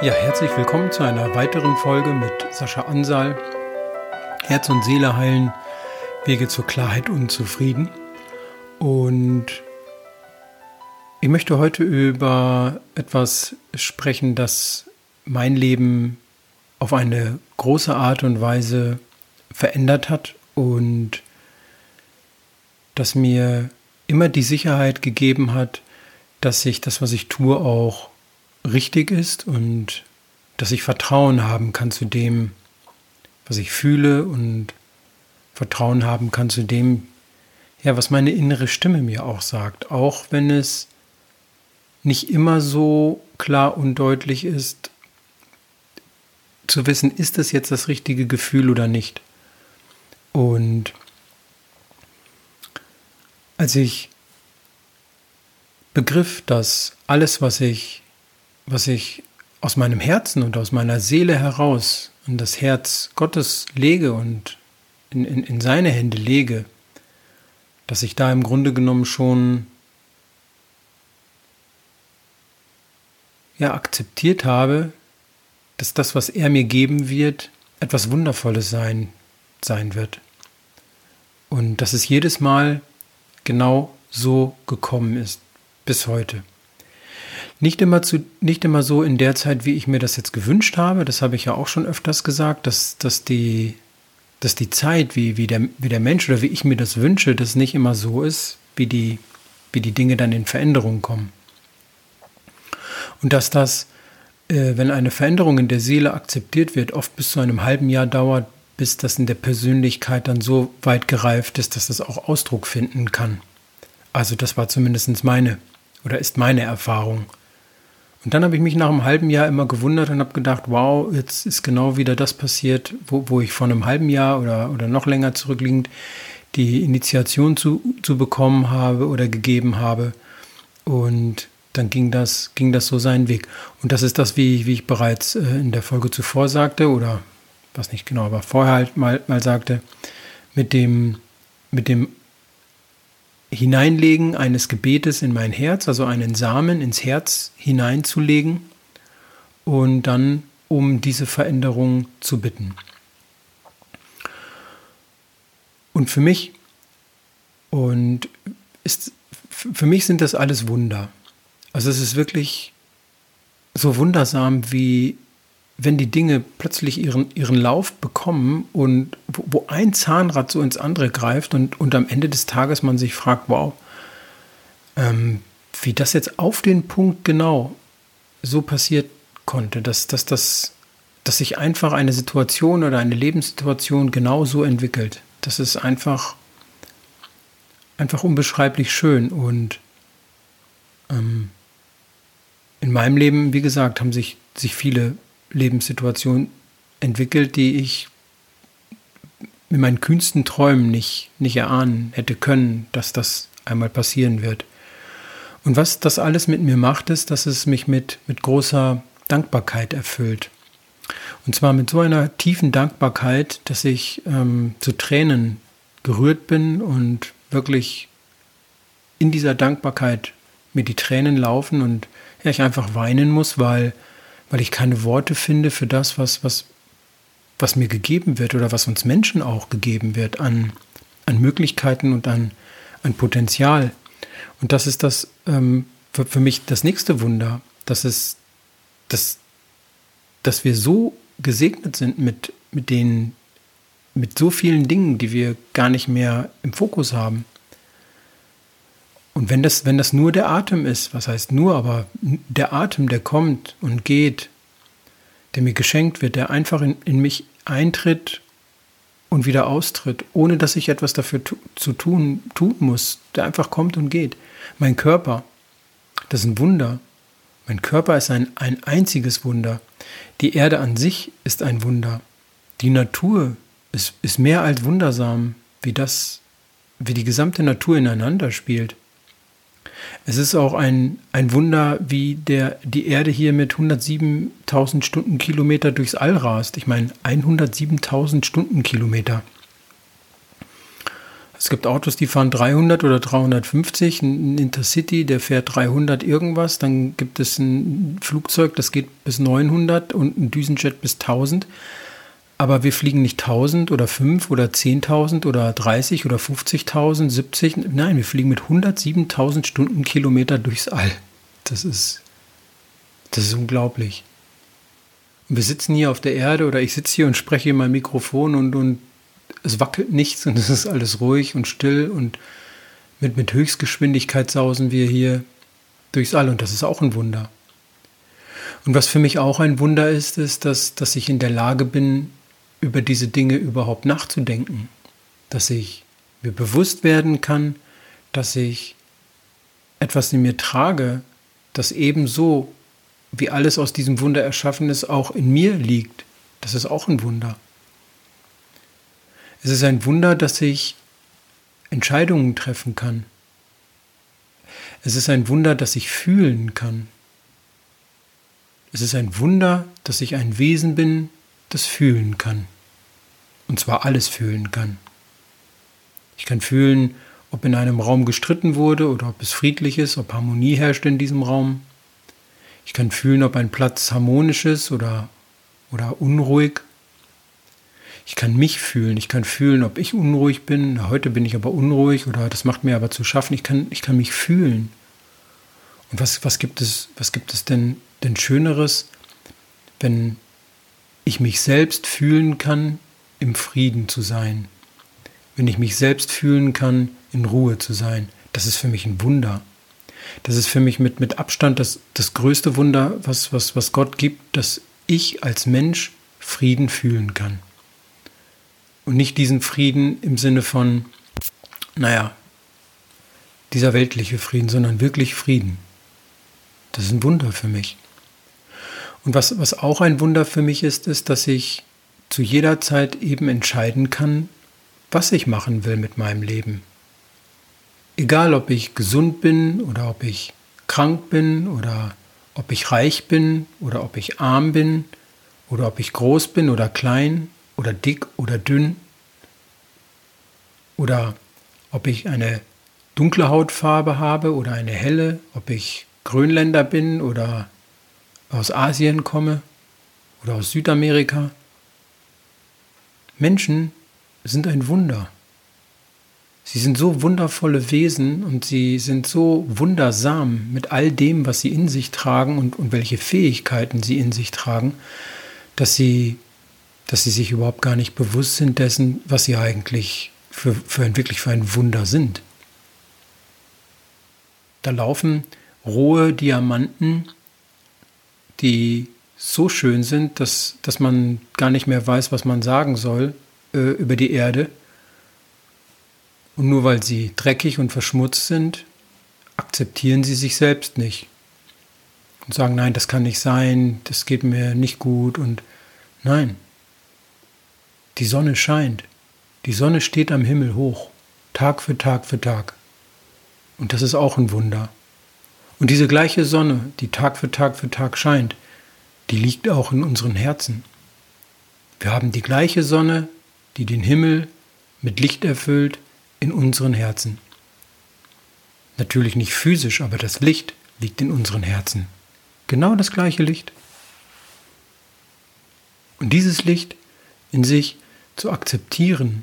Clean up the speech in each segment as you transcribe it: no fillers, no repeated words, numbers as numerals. Ja, herzlich willkommen zu einer weiteren Folge mit Sascha Ansahl. Herz und Seele heilen, Wege zur Klarheit und zu Frieden. Und ich möchte heute über etwas sprechen, das mein Leben auf eine große Art und Weise verändert hat und das mir immer die Sicherheit gegeben hat, dass ich das, was ich tue, auch richtig ist und dass ich Vertrauen haben kann zu dem, was ich fühle und Vertrauen haben kann zu dem, ja, was meine innere Stimme mir auch sagt. Auch wenn es nicht immer so klar und deutlich ist, zu wissen, ist das jetzt das richtige Gefühl oder nicht. Und als ich begriff, dass alles, was ich aus meinem Herzen und aus meiner Seele heraus in das Herz Gottes lege und in seine Hände lege, dass ich da im Grunde genommen schon ja, akzeptiert habe, dass das, was er mir geben wird, etwas Wundervolles sein wird. Und dass es jedes Mal genau so gekommen ist, bis heute. Nicht immer so in der Zeit, wie ich mir das jetzt gewünscht habe, das habe ich ja auch schon öfters gesagt, dass die Zeit, wie der Mensch oder wie ich mir das wünsche, das nicht immer so ist, wie die Dinge dann in Veränderung kommen. Und dass das, wenn eine Veränderung in der Seele akzeptiert wird, oft bis zu einem halben Jahr dauert, bis das in der Persönlichkeit dann so weit gereift ist, dass das auch Ausdruck finden kann. Also das war zumindest ist meine Erfahrung. Und dann habe ich mich nach einem halben Jahr immer gewundert und habe gedacht, wow, jetzt ist genau wieder das passiert, wo ich vor einem halben Jahr oder noch länger zurückliegend die Initiation zu bekommen habe oder gegeben habe. Und dann ging das so seinen Weg. Und das ist das, wie ich bereits in der Folge zuvor sagte, oder was nicht genau, aber vorher halt mal sagte, mit dem Hineinlegen eines Gebetes in mein Herz, also einen Samen ins Herz hineinzulegen und dann um diese Veränderung zu bitten. Und für mich sind das alles Wunder. Also es ist wirklich so wundersam, wie wenn die Dinge plötzlich ihren Lauf bekommen und wo ein Zahnrad so ins andere greift und am Ende des Tages man sich fragt, wow, wie das jetzt auf den Punkt genau so passiert konnte, dass sich einfach eine Situation oder eine Lebenssituation genau so entwickelt. Das ist einfach unbeschreiblich schön und in meinem Leben, wie gesagt, haben sich viele Lebenssituation entwickelt, die ich in meinen kühnsten Träumen nicht erahnen hätte können, dass das einmal passieren wird. Und was das alles mit mir macht, ist, dass es mich mit großer Dankbarkeit erfüllt. Und zwar mit so einer tiefen Dankbarkeit, dass ich zu Tränen gerührt bin und wirklich in dieser Dankbarkeit mir die Tränen laufen und ja, ich einfach weinen muss, weil ich keine Worte finde für das, was mir gegeben wird oder was uns Menschen auch gegeben wird an Möglichkeiten und an Potenzial. Und das ist das für mich das nächste Wunder, dass wir so gesegnet sind mit so vielen Dingen, die wir gar nicht mehr im Fokus haben. Und wenn das nur der Atem ist, was heißt nur, aber der Atem, der kommt und geht, der mir geschenkt wird, der einfach in mich eintritt und wieder austritt, ohne dass ich etwas dafür tun muss, der einfach kommt und geht. Mein Körper, das ist ein Wunder. Mein Körper ist ein einziges Wunder. Die Erde an sich ist ein Wunder. Die Natur ist mehr als wundersam, wie die gesamte Natur ineinander spielt. Es ist auch ein Wunder, wie die Erde hier mit 107.000 Stundenkilometer durchs All rast. Ich meine, 107.000 Stundenkilometer. Es gibt Autos, die fahren 300 oder 350, ein Intercity, der fährt 300 irgendwas, dann gibt es ein Flugzeug, das geht bis 900 und ein Düsenjet bis 1000. Aber wir fliegen nicht 1000 oder 5 oder 10.000 oder 30 oder 50.000, 70. Nein, wir fliegen mit 107.000 Stundenkilometer durchs All. Das ist unglaublich. Und wir sitzen hier auf der Erde oder ich sitze hier und spreche in mein Mikrofon und es wackelt nichts und es ist alles ruhig und still und mit Höchstgeschwindigkeit sausen wir hier durchs All und das ist auch ein Wunder. Und was für mich auch ein Wunder ist, ist, dass ich in der Lage bin, über diese Dinge überhaupt nachzudenken. Dass ich mir bewusst werden kann, dass ich etwas in mir trage, das ebenso wie alles aus diesem Wunder erschaffen ist, auch in mir liegt. Das ist auch ein Wunder. Es ist ein Wunder, dass ich Entscheidungen treffen kann. Es ist ein Wunder, dass ich fühlen kann. Es ist ein Wunder, dass ich ein Wesen bin, das fühlen kann. Und zwar alles fühlen kann. Ich kann fühlen, ob in einem Raum gestritten wurde oder ob es friedlich ist, ob Harmonie herrscht in diesem Raum. Ich kann fühlen, ob ein Platz harmonisch ist oder unruhig. Ich kann mich fühlen. Ich kann fühlen, ob ich unruhig bin. Na, heute bin ich aber unruhig oder das macht mir aber zu schaffen. Ich kann mich fühlen. Und was gibt es denn Schöneres, wenn ich mich selbst fühlen kann, im Frieden zu sein? Wenn ich mich selbst fühlen kann, in Ruhe zu sein? Das ist für mich ein Wunder. Das ist für mich mit Abstand das größte Wunder, was Gott gibt, dass ich als Mensch Frieden fühlen kann. Und nicht diesen Frieden im Sinne von, dieser weltliche Frieden, sondern wirklich Frieden. Das ist ein Wunder für mich. Und was auch ein Wunder für mich ist, ist, dass ich zu jeder Zeit eben entscheiden kann, was ich machen will mit meinem Leben. Egal, ob ich gesund bin oder ob ich krank bin oder ob ich reich bin oder ob ich arm bin oder ob ich groß bin oder klein oder dick oder dünn oder ob ich eine dunkle Hautfarbe habe oder eine helle, ob ich Grönländer bin oder aus Asien komme oder aus Südamerika. Menschen sind ein Wunder. Sie sind so wundervolle Wesen und sie sind so wundersam mit all dem, was sie in sich tragen und welche Fähigkeiten sie in sich tragen, dass sie sich überhaupt gar nicht bewusst sind dessen, was sie eigentlich für ein Wunder sind. Da laufen rohe Diamanten, die so schön sind, dass man gar nicht mehr weiß, was man sagen soll, über die Erde. Und nur weil sie dreckig und verschmutzt sind, akzeptieren sie sich selbst nicht. Und sagen, nein, das kann nicht sein, das geht mir nicht gut. Und nein, die Sonne scheint. Die Sonne steht am Himmel hoch, Tag für Tag für Tag. Und das ist auch ein Wunder. Und diese gleiche Sonne, die Tag für Tag für Tag scheint, die liegt auch in unseren Herzen. Wir haben die gleiche Sonne, die den Himmel mit Licht erfüllt, in unseren Herzen. Natürlich nicht physisch, aber das Licht liegt in unseren Herzen. Genau das gleiche Licht. Und dieses Licht in sich zu akzeptieren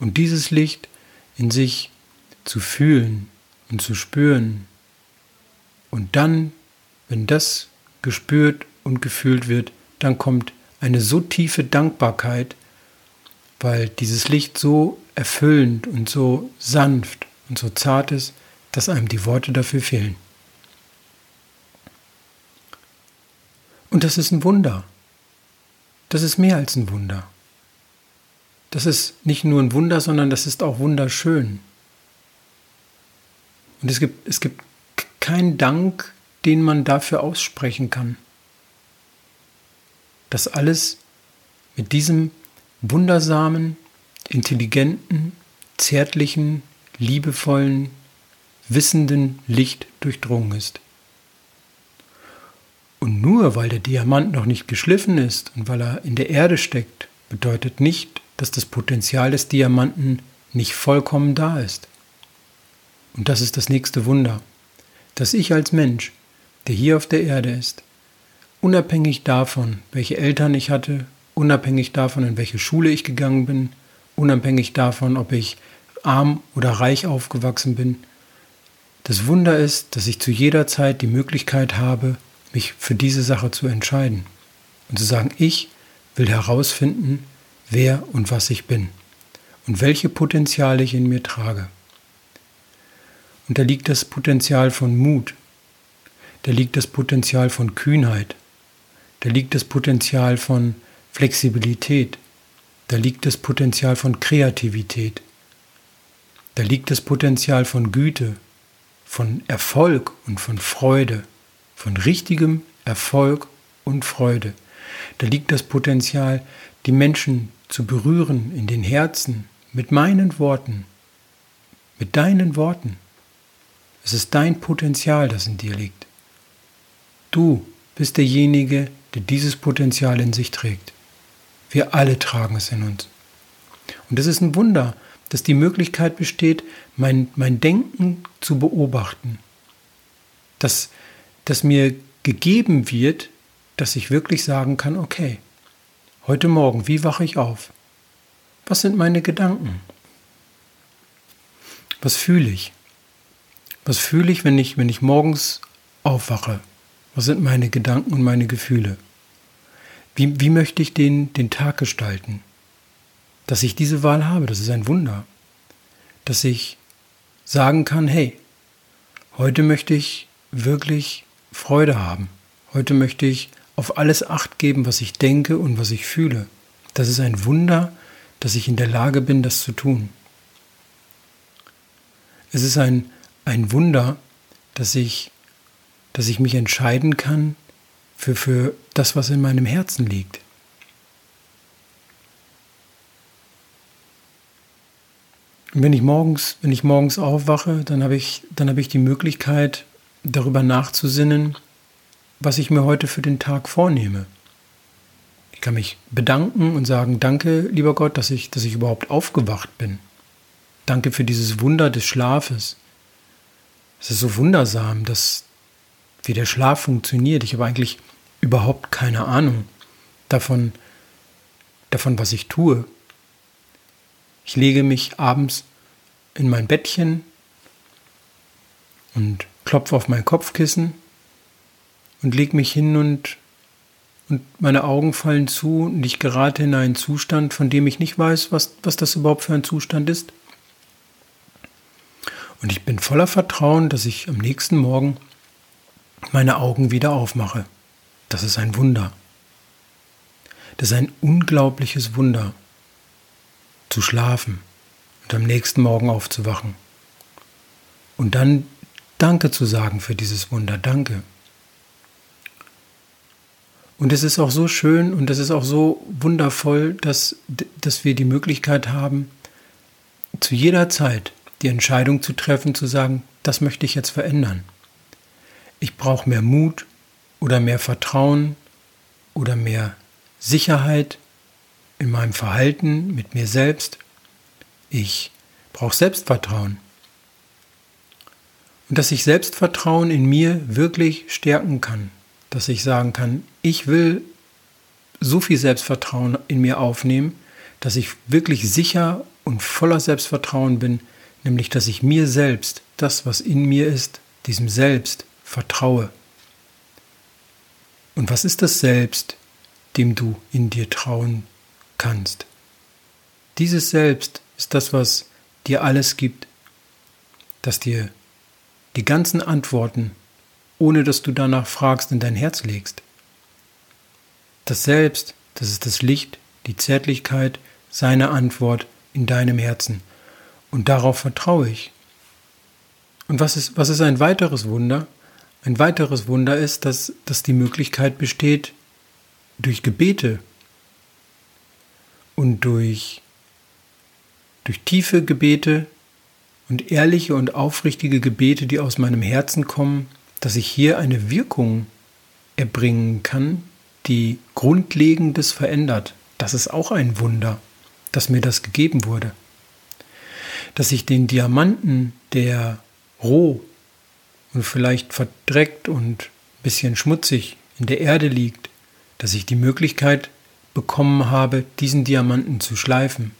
und dieses Licht in sich zu fühlen und zu spüren. Und dann, wenn das gespürt und gefühlt wird, dann kommt eine so tiefe Dankbarkeit, weil dieses Licht so erfüllend und so sanft und so zart ist, dass einem die Worte dafür fehlen. Und das ist ein Wunder. Das ist mehr als ein Wunder. Das ist nicht nur ein Wunder, sondern das ist auch wunderschön. Und es gibt kein Dank, den man dafür aussprechen kann. Das alles mit diesem wundersamen, intelligenten, zärtlichen, liebevollen, wissenden Licht durchdrungen ist. Und nur weil der Diamant noch nicht geschliffen ist und weil er in der Erde steckt, bedeutet nicht, dass das Potenzial des Diamanten nicht vollkommen da ist. Und das ist das nächste Wunder, dass ich als Mensch, der hier auf der Erde ist, unabhängig davon, welche Eltern ich hatte, unabhängig davon, in welche Schule ich gegangen bin, unabhängig davon, ob ich arm oder reich aufgewachsen bin, das Wunder ist, dass ich zu jeder Zeit die Möglichkeit habe, mich für diese Sache zu entscheiden und zu sagen, ich will herausfinden, wer und was ich bin und welche Potenziale ich in mir trage. Und da liegt das Potenzial von Mut, da liegt das Potenzial von Kühnheit, da liegt das Potenzial von Flexibilität, da liegt das Potenzial von Kreativität, da liegt das Potenzial von Güte, von Erfolg und von Freude, von richtigem Erfolg und Freude. Da liegt das Potenzial, die Menschen zu berühren in den Herzen mit meinen Worten, mit deinen Worten. Es ist dein Potenzial, das in dir liegt. Du bist derjenige, der dieses Potenzial in sich trägt. Wir alle tragen es in uns. Und es ist ein Wunder, dass die Möglichkeit besteht, mein Denken zu beobachten. Dass mir gegeben wird, dass ich wirklich sagen kann, okay, heute Morgen, wie wache ich auf? Was sind meine Gedanken? Was fühle ich? Was fühle ich, wenn ich morgens aufwache? Was sind meine Gedanken und meine Gefühle? Wie möchte ich den Tag gestalten? Dass ich diese Wahl habe, das ist ein Wunder. Dass ich sagen kann, hey, heute möchte ich wirklich Freude haben. Heute möchte ich auf alles Acht geben, was ich denke und was ich fühle. Das ist ein Wunder, dass ich in der Lage bin, das zu tun. Es ist ein Wunder, dass ich mich entscheiden kann für das, was in meinem Herzen liegt. Und wenn ich morgens aufwache, dann habe ich die Möglichkeit, darüber nachzusinnen, was ich mir heute für den Tag vornehme. Ich kann mich bedanken und sagen, danke, lieber Gott, dass ich überhaupt aufgewacht bin. Danke für dieses Wunder des Schlafes. Es ist so wundersam, wie der Schlaf funktioniert. Ich habe eigentlich überhaupt keine Ahnung davon, was ich tue. Ich lege mich abends in mein Bettchen und klopfe auf mein Kopfkissen und lege mich hin und meine Augen fallen zu und ich gerate in einen Zustand, von dem ich nicht weiß, was das überhaupt für ein Zustand ist. Und ich bin voller Vertrauen, dass ich am nächsten Morgen meine Augen wieder aufmache. Das ist ein Wunder. Das ist ein unglaubliches Wunder, zu schlafen und am nächsten Morgen aufzuwachen. Und dann Danke zu sagen für dieses Wunder, danke. Und es ist auch so schön und es ist auch so wundervoll, dass wir die Möglichkeit haben, zu jeder Zeit die Entscheidung zu treffen, zu sagen, das möchte ich jetzt verändern. Ich brauche mehr Mut oder mehr Vertrauen oder mehr Sicherheit in meinem Verhalten mit mir selbst. Ich brauche Selbstvertrauen. Und dass ich Selbstvertrauen in mir wirklich stärken kann. Dass ich sagen kann, ich will so viel Selbstvertrauen in mir aufnehmen, dass ich wirklich sicher und voller Selbstvertrauen bin, nämlich, dass ich mir selbst, das, was in mir ist, diesem Selbst vertraue. Und was ist das Selbst, dem du in dir trauen kannst? Dieses Selbst ist das, was dir alles gibt, das dir die ganzen Antworten, ohne dass du danach fragst, in dein Herz legst. Das Selbst, das ist das Licht, die Zärtlichkeit, seine Antwort in deinem Herzen. Und darauf vertraue ich. Und was ist ein weiteres Wunder? Ein weiteres Wunder ist, dass die Möglichkeit besteht, durch Gebete und durch tiefe Gebete und ehrliche und aufrichtige Gebete, die aus meinem Herzen kommen, dass ich hier eine Wirkung erbringen kann, die Grundlegendes verändert. Das ist auch ein Wunder, dass mir das gegeben wurde. dass ich den Diamanten, der roh und vielleicht verdreckt und ein bisschen schmutzig in der Erde liegt, dass ich die Möglichkeit bekommen habe, diesen Diamanten zu schleifen.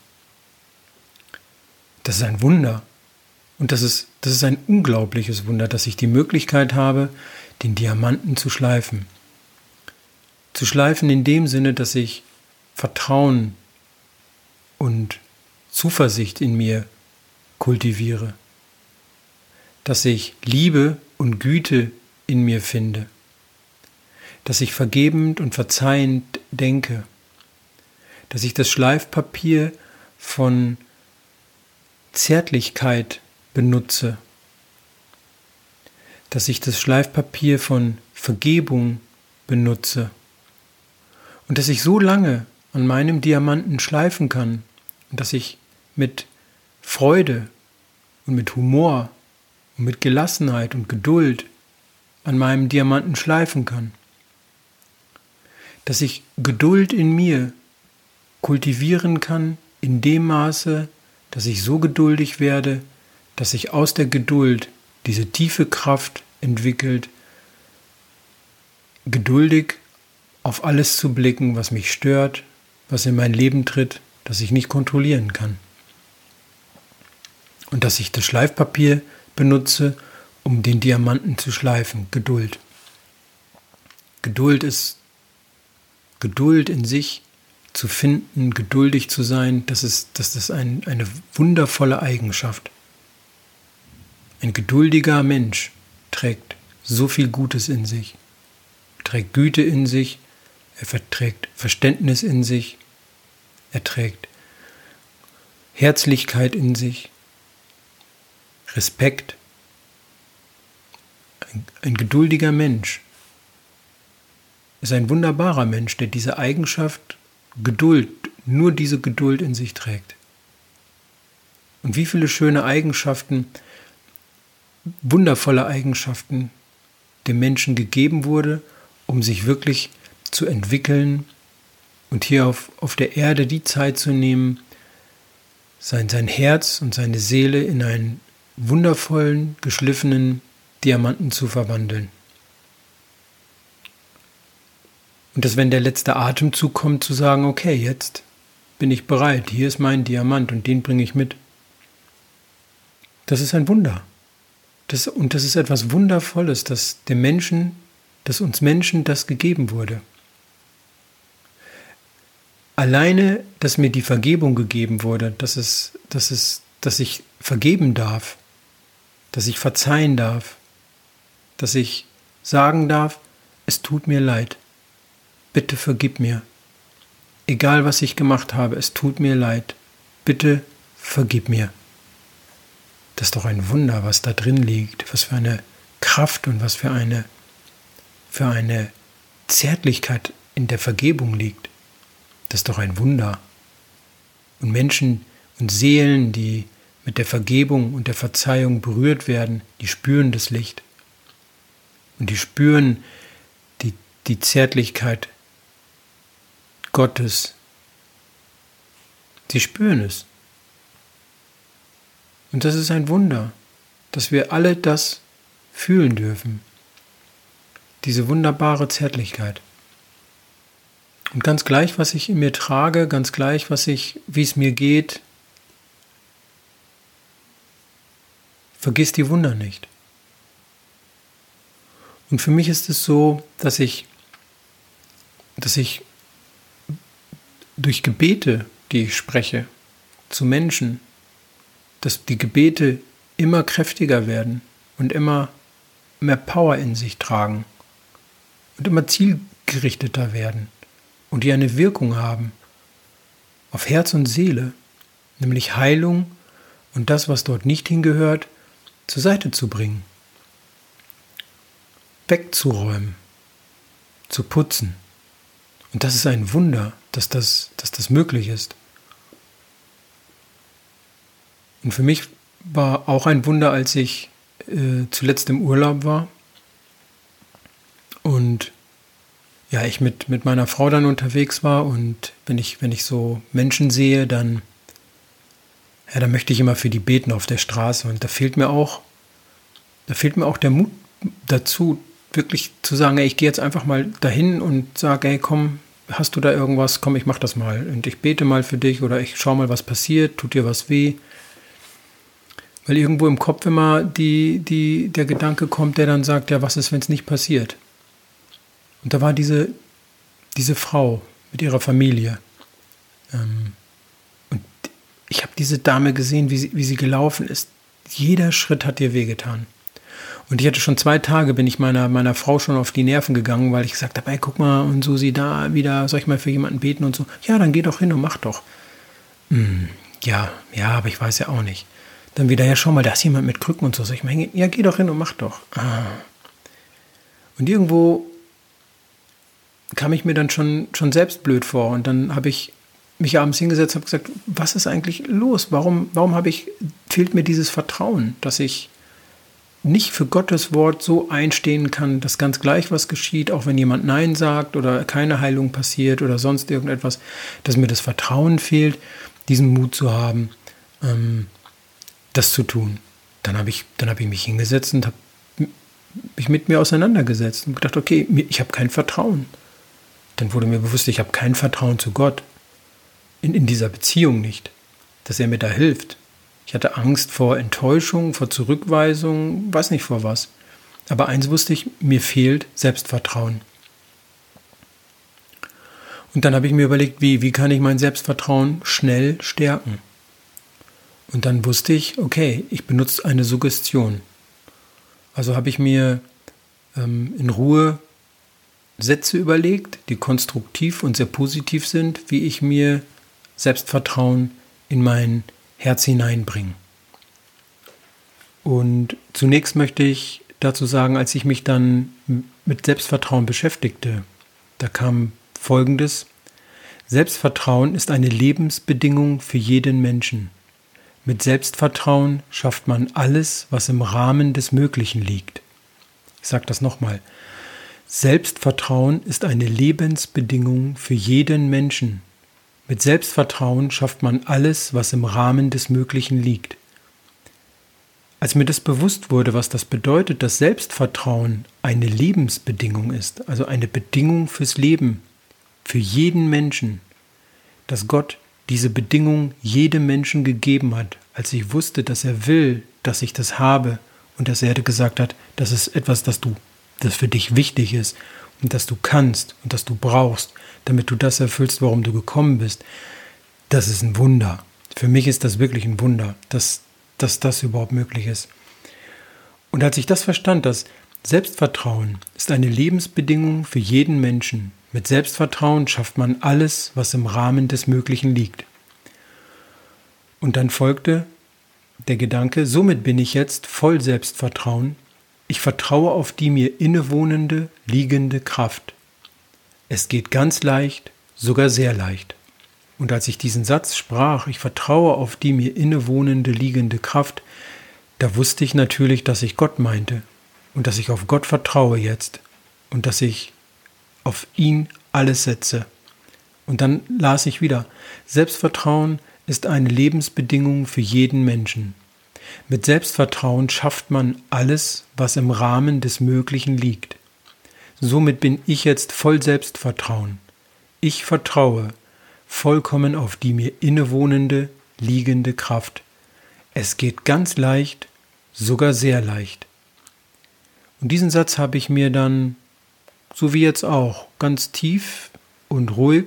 Das ist ein Wunder. Und das ist ein unglaubliches Wunder, dass ich die Möglichkeit habe, den Diamanten zu schleifen. Zu schleifen in dem Sinne, dass ich Vertrauen und Zuversicht in mir kultiviere. Dass ich Liebe und Güte in mir finde. Dass ich vergebend und verzeihend denke. Dass ich das Schleifpapier von Zärtlichkeit benutze, dass ich das Schleifpapier von Vergebung benutze und dass ich so lange an meinem Diamanten schleifen kann und dass ich mit Freude und mit Humor und mit Gelassenheit und Geduld an meinem Diamanten schleifen kann, dass ich Geduld in mir kultivieren kann in dem Maße, dass ich so geduldig werde, dass sich aus der Geduld diese tiefe Kraft entwickelt, geduldig auf alles zu blicken, was mich stört, was in mein Leben tritt, das ich nicht kontrollieren kann. Und dass ich das Schleifpapier benutze, um den Diamanten zu schleifen. Geduld. Geduld in sich zu finden, geduldig zu sein, das ist eine wundervolle Eigenschaft. Ein geduldiger Mensch trägt so viel Gutes in sich, trägt Güte in sich, er trägt Verständnis in sich, er trägt Herzlichkeit in sich, Respekt. Ein geduldiger Mensch ist ein wunderbarer Mensch, der diese Eigenschaft, Geduld, nur diese Geduld in sich trägt. Und wie viele schöne Eigenschaften, wundervolle Eigenschaften dem Menschen gegeben wurde, um sich wirklich zu entwickeln und hier auf der Erde die Zeit zu nehmen, sein Herz und seine Seele in einen wundervollen, geschliffenen Diamanten zu verwandeln. Und dass, wenn der letzte Atemzug kommt, zu sagen, okay, jetzt bin ich bereit, hier ist mein Diamant und den bringe ich mit. Das ist ein Wunder. Und das ist etwas Wundervolles, dass uns Menschen das gegeben wurde. Alleine, dass mir die Vergebung gegeben wurde, dass ich vergeben darf, dass ich verzeihen darf, dass ich sagen darf, es tut mir leid, bitte vergib mir. Egal, was ich gemacht habe, es tut mir leid, bitte vergib mir. Das ist doch ein Wunder, was da drin liegt, was für eine Kraft und was für eine Zärtlichkeit in der Vergebung liegt. Das ist doch ein Wunder. Und Menschen und Seelen, die mit der Vergebung und der Verzeihung berührt werden, die spüren das Licht. Und die spüren die Zärtlichkeit Gottes. Sie spüren es. Und das ist ein Wunder, dass wir alle das fühlen dürfen. Diese wunderbare Zärtlichkeit. Und ganz gleich, was ich in mir trage, ganz gleich, wie es mir geht, vergiss die Wunder nicht. Und für mich ist es so, dass ich durch Gebete, die ich spreche, zu Menschen, dass die Gebete immer kräftiger werden und immer mehr Power in sich tragen und immer zielgerichteter werden und die eine Wirkung haben auf Herz und Seele, nämlich Heilung und das, was dort nicht hingehört, zur Seite zu bringen, wegzuräumen, zu putzen. Und das ist ein Wunder, dass das möglich ist. Und für mich war auch ein Wunder, als ich zuletzt im Urlaub war und ja, ich mit meiner Frau dann unterwegs war und wenn ich so Menschen sehe, dann ja, da möchte ich immer für die beten auf der Straße. Und da fehlt mir auch der Mut dazu, wirklich zu sagen, ey, ich gehe jetzt einfach mal dahin und sage, ey, komm, hast du da irgendwas? Komm, ich mach das mal und ich bete mal für dich oder ich schaue mal, was passiert, tut dir was weh? Weil irgendwo im Kopf immer der Gedanke kommt, der dann sagt, ja, was ist, wenn es nicht passiert? Und da war diese Frau mit ihrer Familie. Und ich habe diese Dame gesehen, wie sie gelaufen ist. Jeder Schritt hat ihr wehgetan. Und ich hatte schon 2 Tage, bin ich meiner Frau schon auf die Nerven gegangen, weil ich gesagt habe, ey, guck mal, und Susi da wieder, soll ich mal für jemanden beten und so. Ja, dann geh doch hin und mach doch. Ja, aber ich weiß ja auch nicht. Dann wieder, ja, schau mal, da ist jemand mit Krücken und so. Soll ich mal hingehen? Ja, geh doch hin und mach doch. Und irgendwo kam ich mir dann schon selbst blöd vor. Und dann habe ich mich abends hingesetzt und habe gesagt, was ist eigentlich los? Warum fehlt mir dieses Vertrauen, dass ich nicht für Gottes Wort so einstehen kann, dass ganz gleich was geschieht, auch wenn jemand Nein sagt oder keine Heilung passiert oder sonst irgendetwas, dass mir das Vertrauen fehlt, diesen Mut zu haben, das zu tun. Dann hab ich mich hingesetzt und habe mich mit mir auseinandergesetzt und gedacht, okay, ich habe kein Vertrauen. Dann wurde mir bewusst, ich habe kein Vertrauen zu Gott. In dieser Beziehung nicht, dass er mir da hilft. Ich hatte Angst vor Enttäuschung, vor Zurückweisung, weiß nicht vor was. Aber eins wusste ich, mir fehlt Selbstvertrauen. Und dann habe ich mir überlegt, wie kann ich mein Selbstvertrauen schnell stärken? Und dann wusste ich, okay, ich benutze eine Suggestion. Also habe ich mir in Ruhe Sätze überlegt, die konstruktiv und sehr positiv sind, wie ich mir Selbstvertrauen in mein Herz hineinbringe. Und zunächst möchte ich dazu sagen, als ich mich dann mit Selbstvertrauen beschäftigte, da kam Folgendes: Selbstvertrauen ist eine Lebensbedingung für jeden Menschen. Mit Selbstvertrauen schafft man alles, was im Rahmen des Möglichen liegt. Ich sage das nochmal. Selbstvertrauen ist eine Lebensbedingung für jeden Menschen. Mit Selbstvertrauen schafft man alles, was im Rahmen des Möglichen liegt. Als mir das bewusst wurde, was das bedeutet, dass Selbstvertrauen eine Lebensbedingung ist, also eine Bedingung fürs Leben, für jeden Menschen, dass Gott diese Bedingung jedem Menschen gegeben hat, als ich wusste, dass er will, dass ich das habe und dass er gesagt hat, das ist etwas, das für dich wichtig ist und das du kannst und das du brauchst, damit du das erfüllst, warum du gekommen bist. Das ist ein Wunder. Für mich ist das wirklich ein Wunder, dass das überhaupt möglich ist. Und als ich das verstand, dass Selbstvertrauen ist eine Lebensbedingung für jeden Menschen. Mit Selbstvertrauen schafft man alles, was im Rahmen des Möglichen liegt. Und dann folgte der Gedanke, somit bin ich jetzt voll Selbstvertrauen. Ich vertraue auf die mir innewohnende, liegende Kraft. Es geht ganz leicht, sogar sehr leicht. Und als ich diesen Satz sprach, ich vertraue auf die mir innewohnende, liegende Kraft, da wusste ich natürlich, dass ich Gott meinte und dass ich auf Gott vertraue jetzt und dass ich auf ihn alles setze. Und dann las ich wieder: Selbstvertrauen ist eine Lebensbedingung für jeden Menschen. Mit Selbstvertrauen schafft man alles, was im Rahmen des Möglichen liegt. Somit bin ich jetzt voll Selbstvertrauen. Ich vertraue vollkommen auf die mir innewohnende, liegende Kraft. Es geht ganz leicht, sogar sehr leicht. Und diesen Satz habe ich mir dann, so wie jetzt auch, ganz tief und ruhig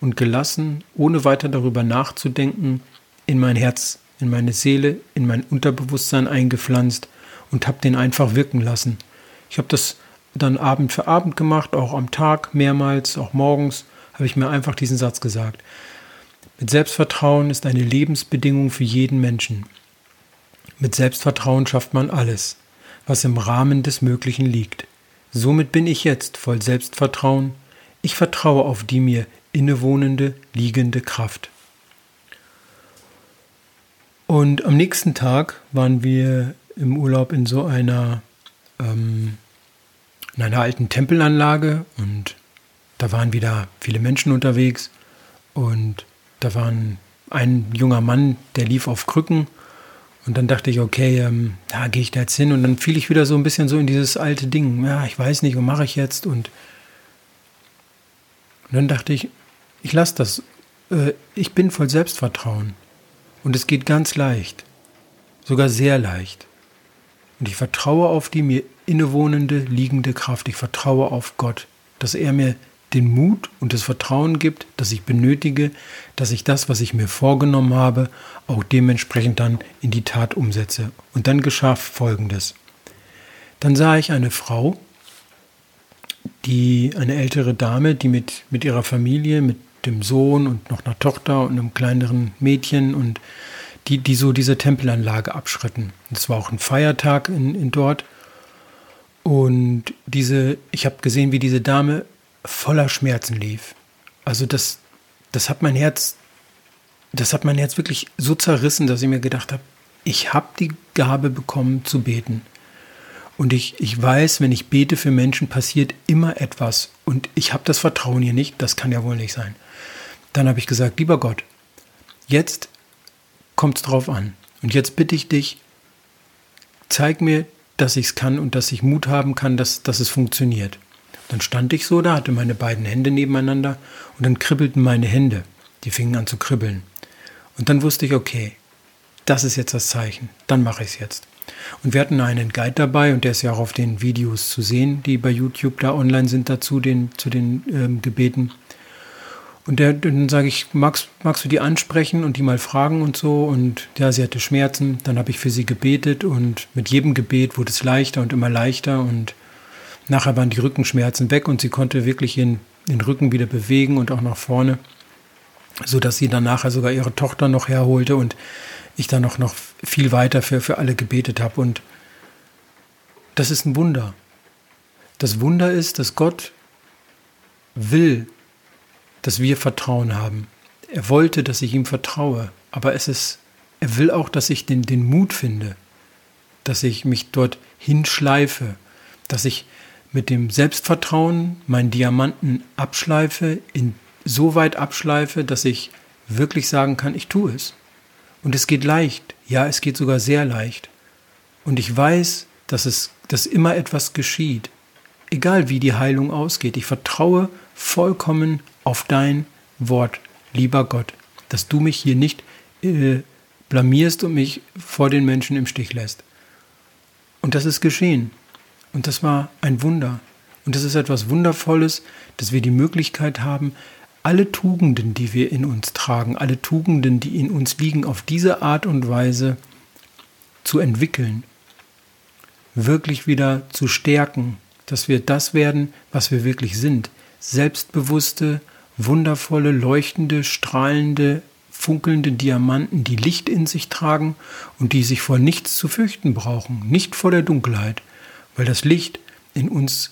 und gelassen, ohne weiter darüber nachzudenken, in mein Herz, in meine Seele, in mein Unterbewusstsein eingepflanzt und habe den einfach wirken lassen. Ich habe das dann Abend für Abend gemacht, auch am Tag mehrmals, auch morgens habe ich mir einfach diesen Satz gesagt. Mit Selbstvertrauen ist eine Lebensbedingung für jeden Menschen. Mit Selbstvertrauen schafft man alles, was im Rahmen des Möglichen liegt. Somit bin ich jetzt voll Selbstvertrauen. Ich vertraue auf die mir innewohnende, liegende Kraft. Und am nächsten Tag waren wir im Urlaub in so einer alten Tempelanlage und da waren wieder viele Menschen unterwegs und da waren ein junger Mann, der lief auf Krücken. Und dann dachte ich, okay, ja, gehe ich da jetzt hin? Und dann fiel ich wieder so ein bisschen so in dieses alte Ding. Ja, ich weiß nicht, was mache ich jetzt? Und dann dachte ich, ich lasse das. Ich bin voll Selbstvertrauen. Und es geht ganz leicht. Sogar sehr leicht. Und ich vertraue auf die mir innewohnende, liegende Kraft. Ich vertraue auf Gott, dass er mir den Mut und das Vertrauen gibt, dass ich benötige, dass ich das, was ich mir vorgenommen habe, auch dementsprechend dann in die Tat umsetze. Und dann geschah Folgendes. Dann sah ich eine Frau, eine ältere Dame, die mit ihrer Familie, mit dem Sohn und noch einer Tochter und einem kleineren Mädchen und die so diese Tempelanlage abschritten. Es war auch ein Feiertag in dort. Und ich habe gesehen, wie diese Dame voller Schmerzen lief. Also das hat mein Herz wirklich so zerrissen, dass ich mir gedacht habe, ich habe die Gabe bekommen zu beten. Und ich weiß, wenn ich bete für Menschen, passiert immer etwas. Und ich habe das Vertrauen hier nicht, das kann ja wohl nicht sein. Dann habe ich gesagt, lieber Gott, jetzt kommt es drauf an. Und jetzt bitte ich dich, zeig mir, dass ich es kann und dass ich Mut haben kann, dass es funktioniert. Dann stand ich so da, hatte meine beiden Hände nebeneinander und dann kribbelten meine Hände. Die fingen an zu kribbeln. Und dann wusste ich, okay, das ist jetzt das Zeichen, dann mache ich es jetzt. Und wir hatten einen Guide dabei und der ist ja auch auf den Videos zu sehen, die bei YouTube da online sind dazu, zu den Gebeten. Und dann sage ich, magst du die ansprechen und die mal fragen und so? Und ja, sie hatte Schmerzen, dann habe ich für sie gebetet und mit jedem Gebet wurde es leichter und immer leichter und nachher waren die Rückenschmerzen weg und sie konnte wirklich den Rücken wieder bewegen und auch nach vorne, sodass sie dann nachher sogar ihre Tochter noch herholte und ich dann noch viel weiter für alle gebetet habe. Und das ist ein Wunder. Das Wunder ist, dass Gott will, dass wir Vertrauen haben. Er wollte, dass ich ihm vertraue, aber er will auch, dass ich den Mut finde, dass ich mich dort hinschleife, dass ich mit dem Selbstvertrauen meinen Diamanten abschleife, so weit abschleife, dass ich wirklich sagen kann, ich tue es. Und es geht leicht, ja, es geht sogar sehr leicht. Und ich weiß, dass immer etwas geschieht, egal wie die Heilung ausgeht. Ich vertraue vollkommen auf dein Wort, lieber Gott, dass du mich hier nicht blamierst und mich vor den Menschen im Stich lässt. Und das ist geschehen. Und das war ein Wunder. Und das ist etwas Wundervolles, dass wir die Möglichkeit haben, alle Tugenden, die wir in uns tragen, alle Tugenden, die in uns liegen, auf diese Art und Weise zu entwickeln, wirklich wieder zu stärken, dass wir das werden, was wir wirklich sind. Selbstbewusste, wundervolle, leuchtende, strahlende, funkelnde Diamanten, die Licht in sich tragen und die sich vor nichts zu fürchten brauchen, nicht vor der Dunkelheit. Weil das Licht in uns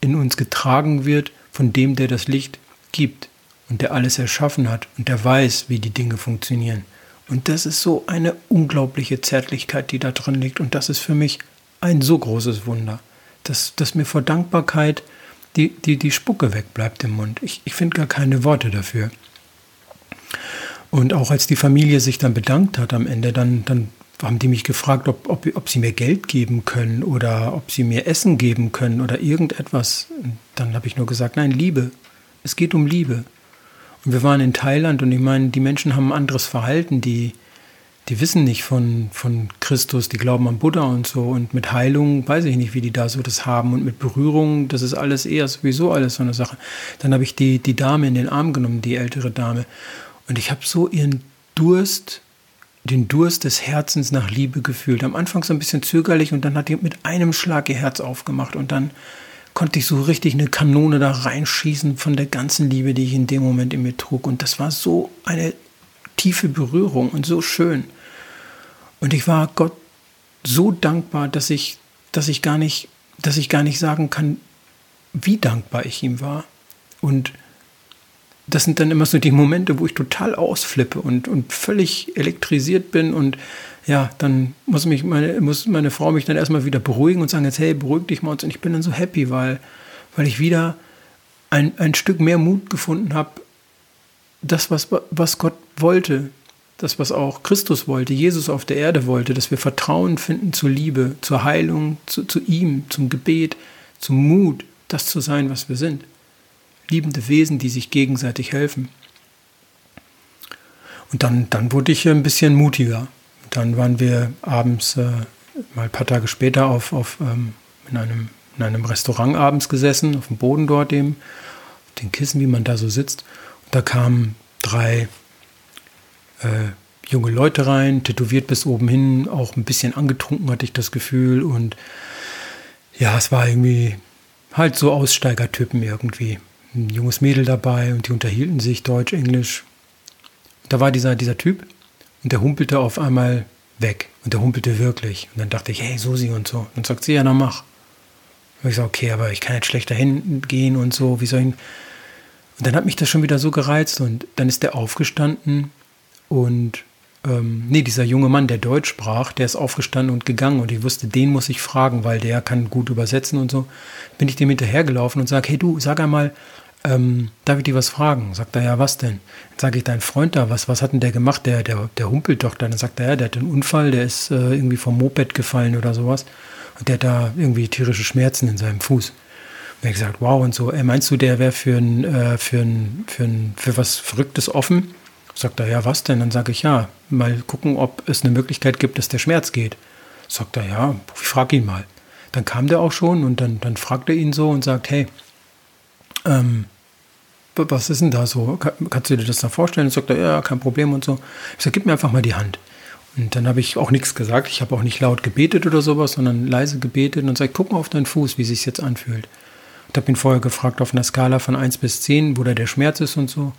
getragen wird von dem, der das Licht gibt und der alles erschaffen hat und der weiß, wie die Dinge funktionieren. Und das ist so eine unglaubliche Zärtlichkeit, die da drin liegt. Und das ist für mich ein so großes Wunder, dass mir vor Dankbarkeit die Spucke wegbleibt im Mund. Ich finde gar keine Worte dafür. Und auch als die Familie sich dann bedankt hat am Ende, dann haben die mich gefragt, ob sie mir Geld geben können oder ob sie mir Essen geben können oder irgendetwas. Dann habe ich nur gesagt, nein, Liebe. Es geht um Liebe. Und wir waren in Thailand und ich meine, die Menschen haben ein anderes Verhalten. Die wissen nicht von Christus, die glauben an Buddha und so. Und mit Heilung weiß ich nicht, wie die da so das haben. Und mit Berührung, das ist alles eher sowieso alles so eine Sache. Dann habe ich die Dame in den Arm genommen, die ältere Dame. Und ich habe so ihren Durst, den Durst des Herzens nach Liebe gefühlt. Am Anfang so ein bisschen zögerlich und dann hat die mit einem Schlag ihr Herz aufgemacht und dann konnte ich so richtig eine Kanone da reinschießen von der ganzen Liebe, die ich in dem Moment in mir trug. Und das war so eine tiefe Berührung und so schön. Und ich war Gott so dankbar, dass ich gar nicht sagen kann, wie dankbar ich ihm war. Und das sind dann immer so die Momente, wo ich total ausflippe und völlig elektrisiert bin. Und ja, dann muss meine Frau mich dann erstmal wieder beruhigen und sagen, jetzt hey, beruhig dich mal. Und ich bin dann so happy, weil ich wieder ein Stück mehr Mut gefunden habe, das, was Gott wollte, Das, was auch Christus wollte, Jesus auf der Erde wollte, dass wir Vertrauen finden zur Liebe, zur Heilung, zu ihm, zum Gebet, zum Mut, das zu sein, was wir sind. Liebende Wesen, die sich gegenseitig helfen. Und dann wurde ich ein bisschen mutiger. Dann waren wir abends, mal ein paar Tage später, in einem Restaurant abends gesessen, auf dem Boden dort eben, auf den Kissen, wie man da so sitzt. Und da kamen drei junge Leute rein, tätowiert bis oben hin, auch ein bisschen angetrunken, hatte ich das Gefühl. Und ja, es war irgendwie halt so Aussteigertypen irgendwie. Ein junges Mädel dabei und die unterhielten sich Deutsch, Englisch. Da war dieser Typ und der humpelte auf einmal weg. Und der humpelte wirklich. Und dann dachte ich, hey Susi und so. Und dann sagt sie, ja, dann mach. Und ich sage, okay, aber ich kann jetzt schlecht dahin gehen und so. Wie soll ich? Und dann hat mich das schon wieder so gereizt. Und dann ist der aufgestanden und dieser junge Mann, der Deutsch sprach, der ist aufgestanden und gegangen. Und ich wusste, den muss ich fragen, weil der kann gut übersetzen und so. Bin ich dem hinterhergelaufen und sage, hey du, sag einmal, darf ich dir was fragen? Sagt er, ja, was denn? Dann sage ich, dein Freund da, was hat denn der gemacht? Der humpelt doch da. Dann sagt er, ja, der hat einen Unfall, der ist irgendwie vom Moped gefallen oder sowas. Und der hat da irgendwie tierische Schmerzen in seinem Fuß. Und dann habe ich gesagt, wow und so. Ey, meinst du, der wäre für was Verrücktes offen? Sagt er, ja, was denn? Dann sage ich, ja, mal gucken, ob es eine Möglichkeit gibt, dass der Schmerz geht. Sagt er, ja, ich frage ihn mal. Dann kam der auch schon und dann fragt er ihn so und sagt, hey, was ist denn da so? Kannst du dir das da vorstellen? Und sagt er, ja, kein Problem und so. Ich sage, gib mir einfach mal die Hand. Und dann habe ich auch nichts gesagt. Ich habe auch nicht laut gebetet oder sowas, sondern leise gebetet und sage, guck mal auf deinen Fuß, wie es sich jetzt anfühlt. Ich habe ihn vorher gefragt auf einer Skala von 1 bis 10, wo da der Schmerz ist und so. Und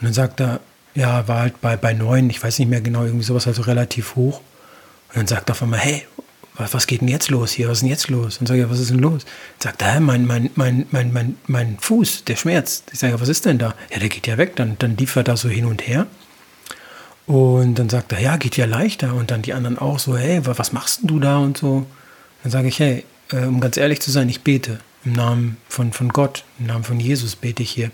dann sagt er, ja, war halt bei 9, ich weiß nicht mehr genau, irgendwie sowas, also relativ hoch. Und dann sagt er auf einmal, hey, was geht denn jetzt los hier? Was ist denn jetzt los? Und sage ich, ja, was ist denn los? Dann sagt er, mein Fuß, der Schmerz. Ich sage, ja, was ist denn da? Ja, der geht ja weg. Dann lief er da so hin und her. Und dann sagt er, ja, geht ja leichter. Und dann die anderen auch so, hey, was machst denn du da und so? Dann sage ich, hey, um ganz ehrlich zu sein, ich bete. Im Namen von Gott, im Namen von Jesus bete ich hier.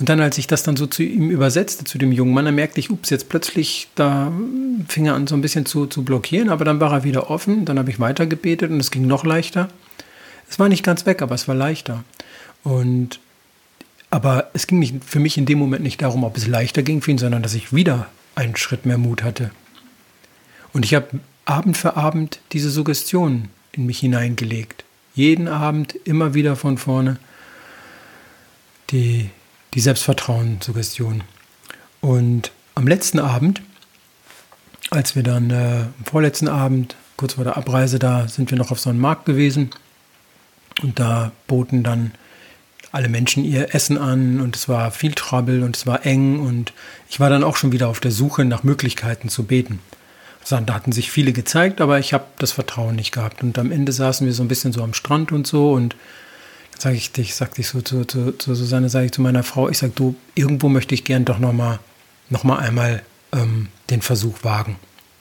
Und dann, als ich das dann so zu ihm übersetzte, zu dem jungen Mann, dann merkte ich, ups, jetzt plötzlich, da fing er an, so ein bisschen zu blockieren, aber dann war er wieder offen, dann habe ich weiter gebetet und es ging noch leichter. Es war nicht ganz weg, aber es war leichter. Aber es ging nicht, für mich in dem Moment nicht darum, ob es leichter ging für ihn, sondern dass ich wieder einen Schritt mehr Mut hatte. Und ich habe Abend für Abend diese Suggestionen in mich hineingelegt. Jeden Abend, immer wieder von vorne, die Selbstvertrauen-Suggestion. Und am letzten Abend, als wir dann am vorletzten Abend, kurz vor der Abreise, da sind wir noch auf so einem Markt gewesen und da boten dann alle Menschen ihr Essen an und es war viel Trouble und es war eng und ich war dann auch schon wieder auf der Suche nach Möglichkeiten zu beten. Also, da hatten sich viele gezeigt, aber ich habe das Vertrauen nicht gehabt und am Ende saßen wir so ein bisschen so am Strand und so und sage ich zu meiner Frau, ich sage, du, irgendwo möchte ich gern doch noch mal einmal den Versuch wagen,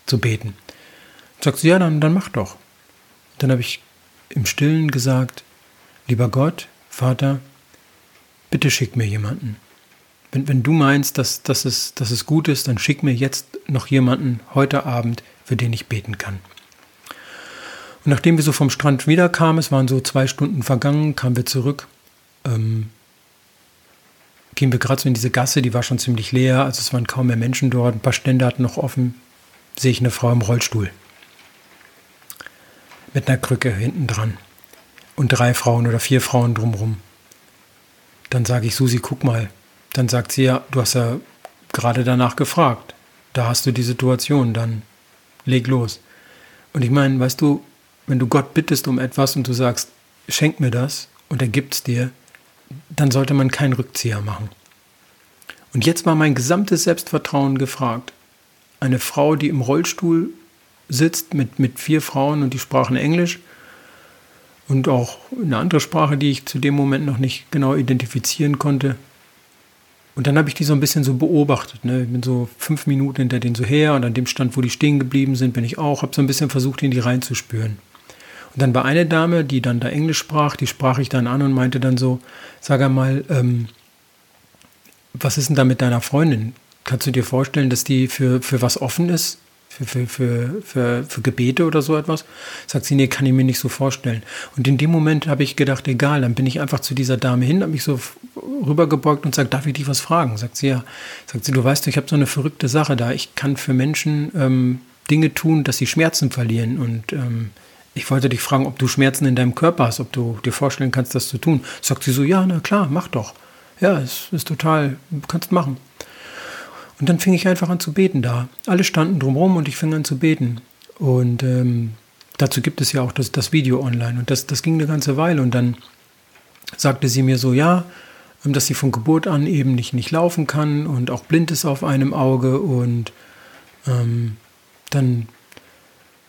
zu beten. Sagt sie, ja, dann mach doch. Dann habe ich im Stillen gesagt, lieber Gott, Vater, bitte schick mir jemanden. Wenn du meinst, dass es gut ist, dann schick mir jetzt noch jemanden heute Abend, für den ich beten kann. Und nachdem wir so vom Strand wiederkamen, es waren so 2 Stunden vergangen, kamen wir zurück, gehen wir gerade so in diese Gasse, die war schon ziemlich leer, also es waren kaum mehr Menschen dort, ein paar Stände hatten noch offen, sehe ich eine Frau im Rollstuhl mit einer Krücke hinten dran und 3 Frauen oder 4 Frauen drumherum. Dann sage ich, Susi, guck mal. Dann sagt sie, ja, du hast ja gerade danach gefragt, da hast du die Situation, dann leg los. Und ich meine, weißt du, wenn du Gott bittest um etwas und du sagst, schenk mir das und er gibt es dir, dann sollte man keinen Rückzieher machen. Und jetzt war mein gesamtes Selbstvertrauen gefragt. Eine Frau, die im Rollstuhl sitzt mit 4 Frauen und die sprachen Englisch und auch eine andere Sprache, die ich zu dem Moment noch nicht genau identifizieren konnte. Und dann habe ich die so ein bisschen so beobachtet. Ne? Ich bin so 5 Minuten hinter denen so her und an dem Stand, wo die stehen geblieben sind, bin ich auch, habe so ein bisschen versucht, in die reinzuspüren. Und dann war eine Dame, die dann da Englisch sprach, die sprach ich dann an und meinte dann so, sag einmal, was ist denn da mit deiner Freundin? Kannst du dir vorstellen, dass die für was offen ist? Für Gebete oder so etwas? Sagt sie, nee, kann ich mir nicht so vorstellen. Und in dem Moment habe ich gedacht, egal, dann bin ich einfach zu dieser Dame hin, habe mich so rübergebeugt und sagt, darf ich dich was fragen? Sagt sie, ja. Sagt sie, du weißt, ich habe so eine verrückte Sache da. Ich kann für Menschen Dinge tun, dass sie Schmerzen verlieren. Und ich wollte dich fragen, ob du Schmerzen in deinem Körper hast, ob du dir vorstellen kannst, das zu tun. Sagt sie so, ja, na klar, mach doch. Ja, es ist total, du kannst machen. Und dann fing ich einfach an zu beten da. Alle standen drumherum und ich fing an zu beten. Und dazu gibt es ja auch das Video online. Und das ging eine ganze Weile. Und dann sagte sie mir so, ja, dass sie von Geburt an eben nicht laufen kann und auch blind ist auf einem Auge. Und dann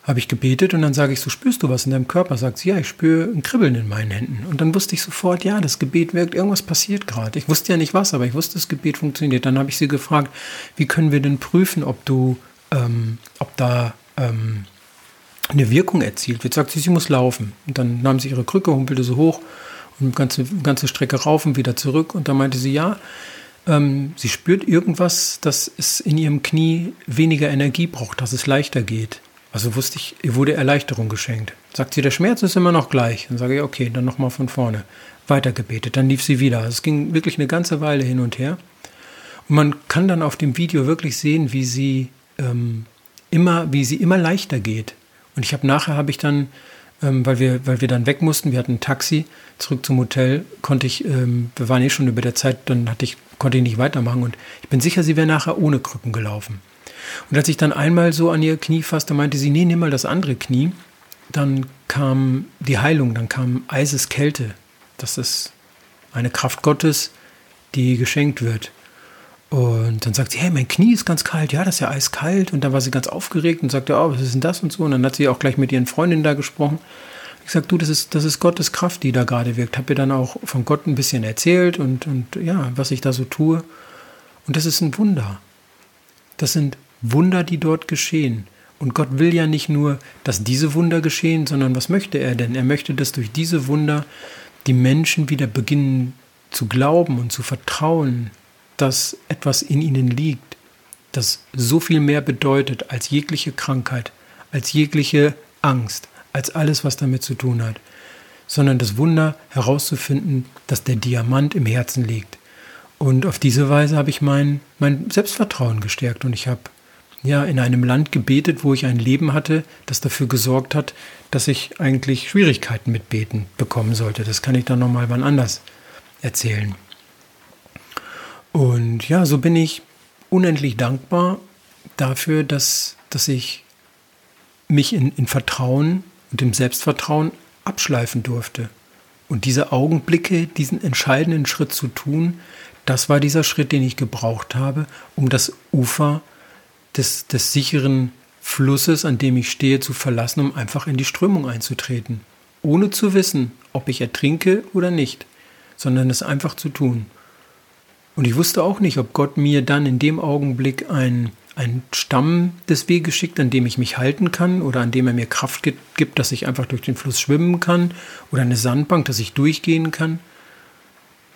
habe ich gebetet und dann sage ich so, spürst du was in deinem Körper? Sagt sie, ja, ich spüre ein Kribbeln in meinen Händen. Und dann wusste ich sofort, ja, das Gebet wirkt, irgendwas passiert gerade. Ich wusste ja nicht was, aber ich wusste, das Gebet funktioniert. Dann habe ich sie gefragt, wie können wir denn prüfen, ob da eine Wirkung erzielt wird. Sagt sie, sie muss laufen. Und dann nahm sie ihre Krücke, humpelte so hoch und ganze Strecke rauf und wieder zurück. Und dann meinte sie, ja, sie spürt irgendwas, dass es in ihrem Knie weniger Energie braucht, dass es leichter geht. Also wusste ich, ihr wurde Erleichterung geschenkt. Sagt sie, der Schmerz ist immer noch gleich. Dann sage ich, okay, dann nochmal von vorne. Weitergebetet, dann lief sie wieder. Also es ging wirklich eine ganze Weile hin und her. Und man kann dann auf dem Video wirklich sehen, wie sie immer leichter geht. Und nachher habe ich dann, weil wir dann weg mussten, wir hatten ein Taxi, zurück zum Hotel, wir waren eh schon über der Zeit, dann konnte ich nicht weitermachen. Und ich bin sicher, sie wäre nachher ohne Krücken gelaufen. Und als ich dann einmal so an ihr Knie fasste, meinte sie, nee, nimm mal das andere Knie. Dann kam die Heilung, dann kam Eiseskälte. Das ist eine Kraft Gottes, die geschenkt wird. Und dann sagt sie, hey, mein Knie ist ganz kalt. Ja, das ist ja eiskalt. Und dann war sie ganz aufgeregt und sagte, oh, was ist denn das und so. Und dann hat sie auch gleich mit ihren Freundinnen da gesprochen. Ich sagte, du, das ist Gottes Kraft, die da gerade wirkt. Habe ihr dann auch von Gott ein bisschen erzählt und ja, was ich da so tue. Und das ist ein Wunder. Das sind Wunder, die dort geschehen. Und Gott will ja nicht nur, dass diese Wunder geschehen, sondern was möchte er denn? Er möchte, dass durch diese Wunder die Menschen wieder beginnen zu glauben und zu vertrauen, dass etwas in ihnen liegt, das so viel mehr bedeutet als jegliche Krankheit, als jegliche Angst, als alles, was damit zu tun hat. Sondern das Wunder herauszufinden, dass der Diamant im Herzen liegt. Und auf diese Weise habe ich mein Selbstvertrauen gestärkt. Und ich habe ja in einem Land gebetet, wo ich ein Leben hatte, das dafür gesorgt hat, dass ich eigentlich Schwierigkeiten mit Beten bekommen sollte. Das kann ich dann nochmal wann anders erzählen. Und ja, so bin ich unendlich dankbar dafür, dass ich mich in Vertrauen und im Selbstvertrauen abschleifen durfte. Und diese Augenblicke, diesen entscheidenden Schritt zu tun, das war dieser Schritt, den ich gebraucht habe, um das Ufer des sicheren Flusses, an dem ich stehe, zu verlassen, um einfach in die Strömung einzutreten. Ohne zu wissen, ob ich ertrinke oder nicht, sondern es einfach zu tun. Und ich wusste auch nicht, ob Gott mir dann in dem Augenblick einen Stamm des Weges schickt, an dem ich mich halten kann oder an dem er mir Kraft gibt, dass ich einfach durch den Fluss schwimmen kann oder eine Sandbank, dass ich durchgehen kann.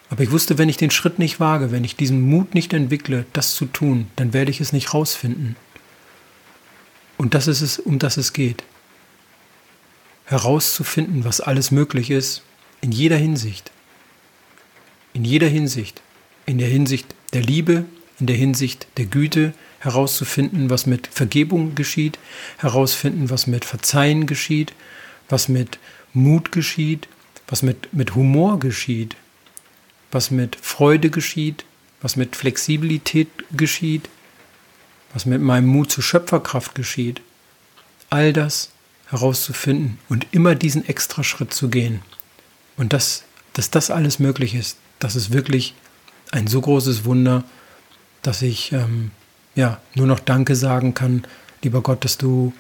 Aber ich wusste, wenn ich den Schritt nicht wage, wenn ich diesen Mut nicht entwickle, das zu tun, dann werde ich es nicht rausfinden. Und das ist es, um das es geht. Herauszufinden, was alles möglich ist, in jeder Hinsicht. In jeder Hinsicht. In der Hinsicht der Liebe, in der Hinsicht der Güte, herauszufinden, was mit Vergebung geschieht, herausfinden, was mit Verzeihen geschieht, was mit Mut geschieht, was mit Humor geschieht. Was mit Freude geschieht, was mit Flexibilität geschieht, was mit meinem Mut zur Schöpferkraft geschieht. All das herauszufinden und immer diesen extra Schritt zu gehen. Und dass das alles möglich ist, das ist wirklich ein so großes Wunder, dass ich nur noch Danke sagen kann, lieber Gott, dass du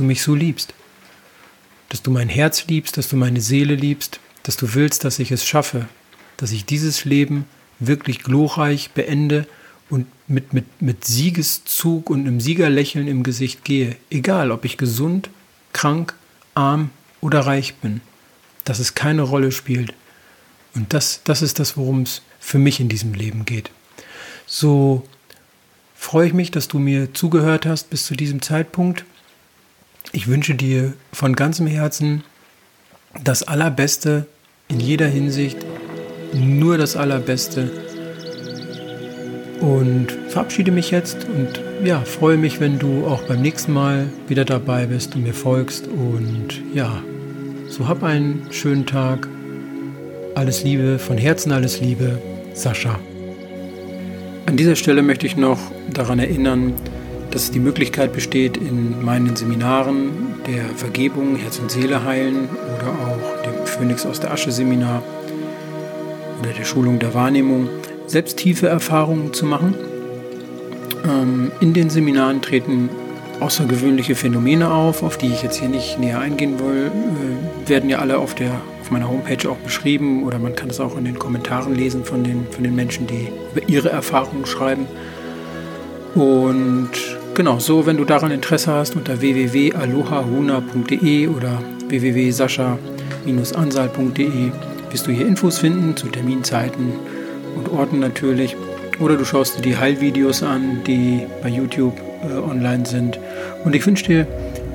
mich so liebst. Dass du mein Herz liebst, dass du meine Seele liebst, dass du willst, dass ich es schaffe. Dass ich dieses Leben wirklich glorreich beende und mit Siegeszug und einem Siegerlächeln im Gesicht gehe. Egal, ob ich gesund, krank, arm oder reich bin. Dass es keine Rolle spielt. Und das ist das, worum es für mich in diesem Leben geht. So freue ich mich, dass du mir zugehört hast bis zu diesem Zeitpunkt. Ich wünsche dir von ganzem Herzen das Allerbeste in jeder Hinsicht, nur das Allerbeste. Und verabschiede mich jetzt und ja, freue mich, wenn du auch beim nächsten Mal wieder dabei bist und mir folgst. Und ja, so hab einen schönen Tag. Alles Liebe, von Herzen alles Liebe, Sascha. An dieser Stelle möchte ich noch daran erinnern, dass die Möglichkeit besteht, in meinen Seminaren der Vergebung, Herz und Seele heilen oder auch dem Phönix aus der Asche Seminar oder der Schulung der Wahrnehmung selbst tiefe Erfahrungen zu machen. In den Seminaren treten außergewöhnliche Phänomene auf die ich jetzt hier nicht näher eingehen will. Werden ja alle auf meiner Homepage auch beschrieben oder man kann es auch in den Kommentaren lesen von den Menschen, die über ihre Erfahrungen schreiben. Und genau, so, wenn du daran Interesse hast, unter www.alohahuna.de oder www.sascha-ansahl.de wirst du hier Infos finden zu Terminzeiten und Orten natürlich. Oder du schaust dir die Heilvideos an, die bei YouTube online sind. Und ich wünsche dir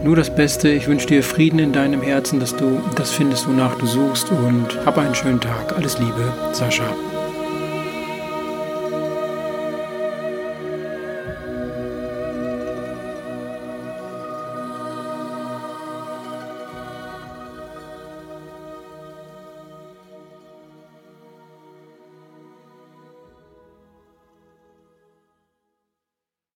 nur das Beste. Ich wünsche dir Frieden in deinem Herzen, dass du das findest, wonach du suchst. Und hab einen schönen Tag. Alles Liebe, Sascha.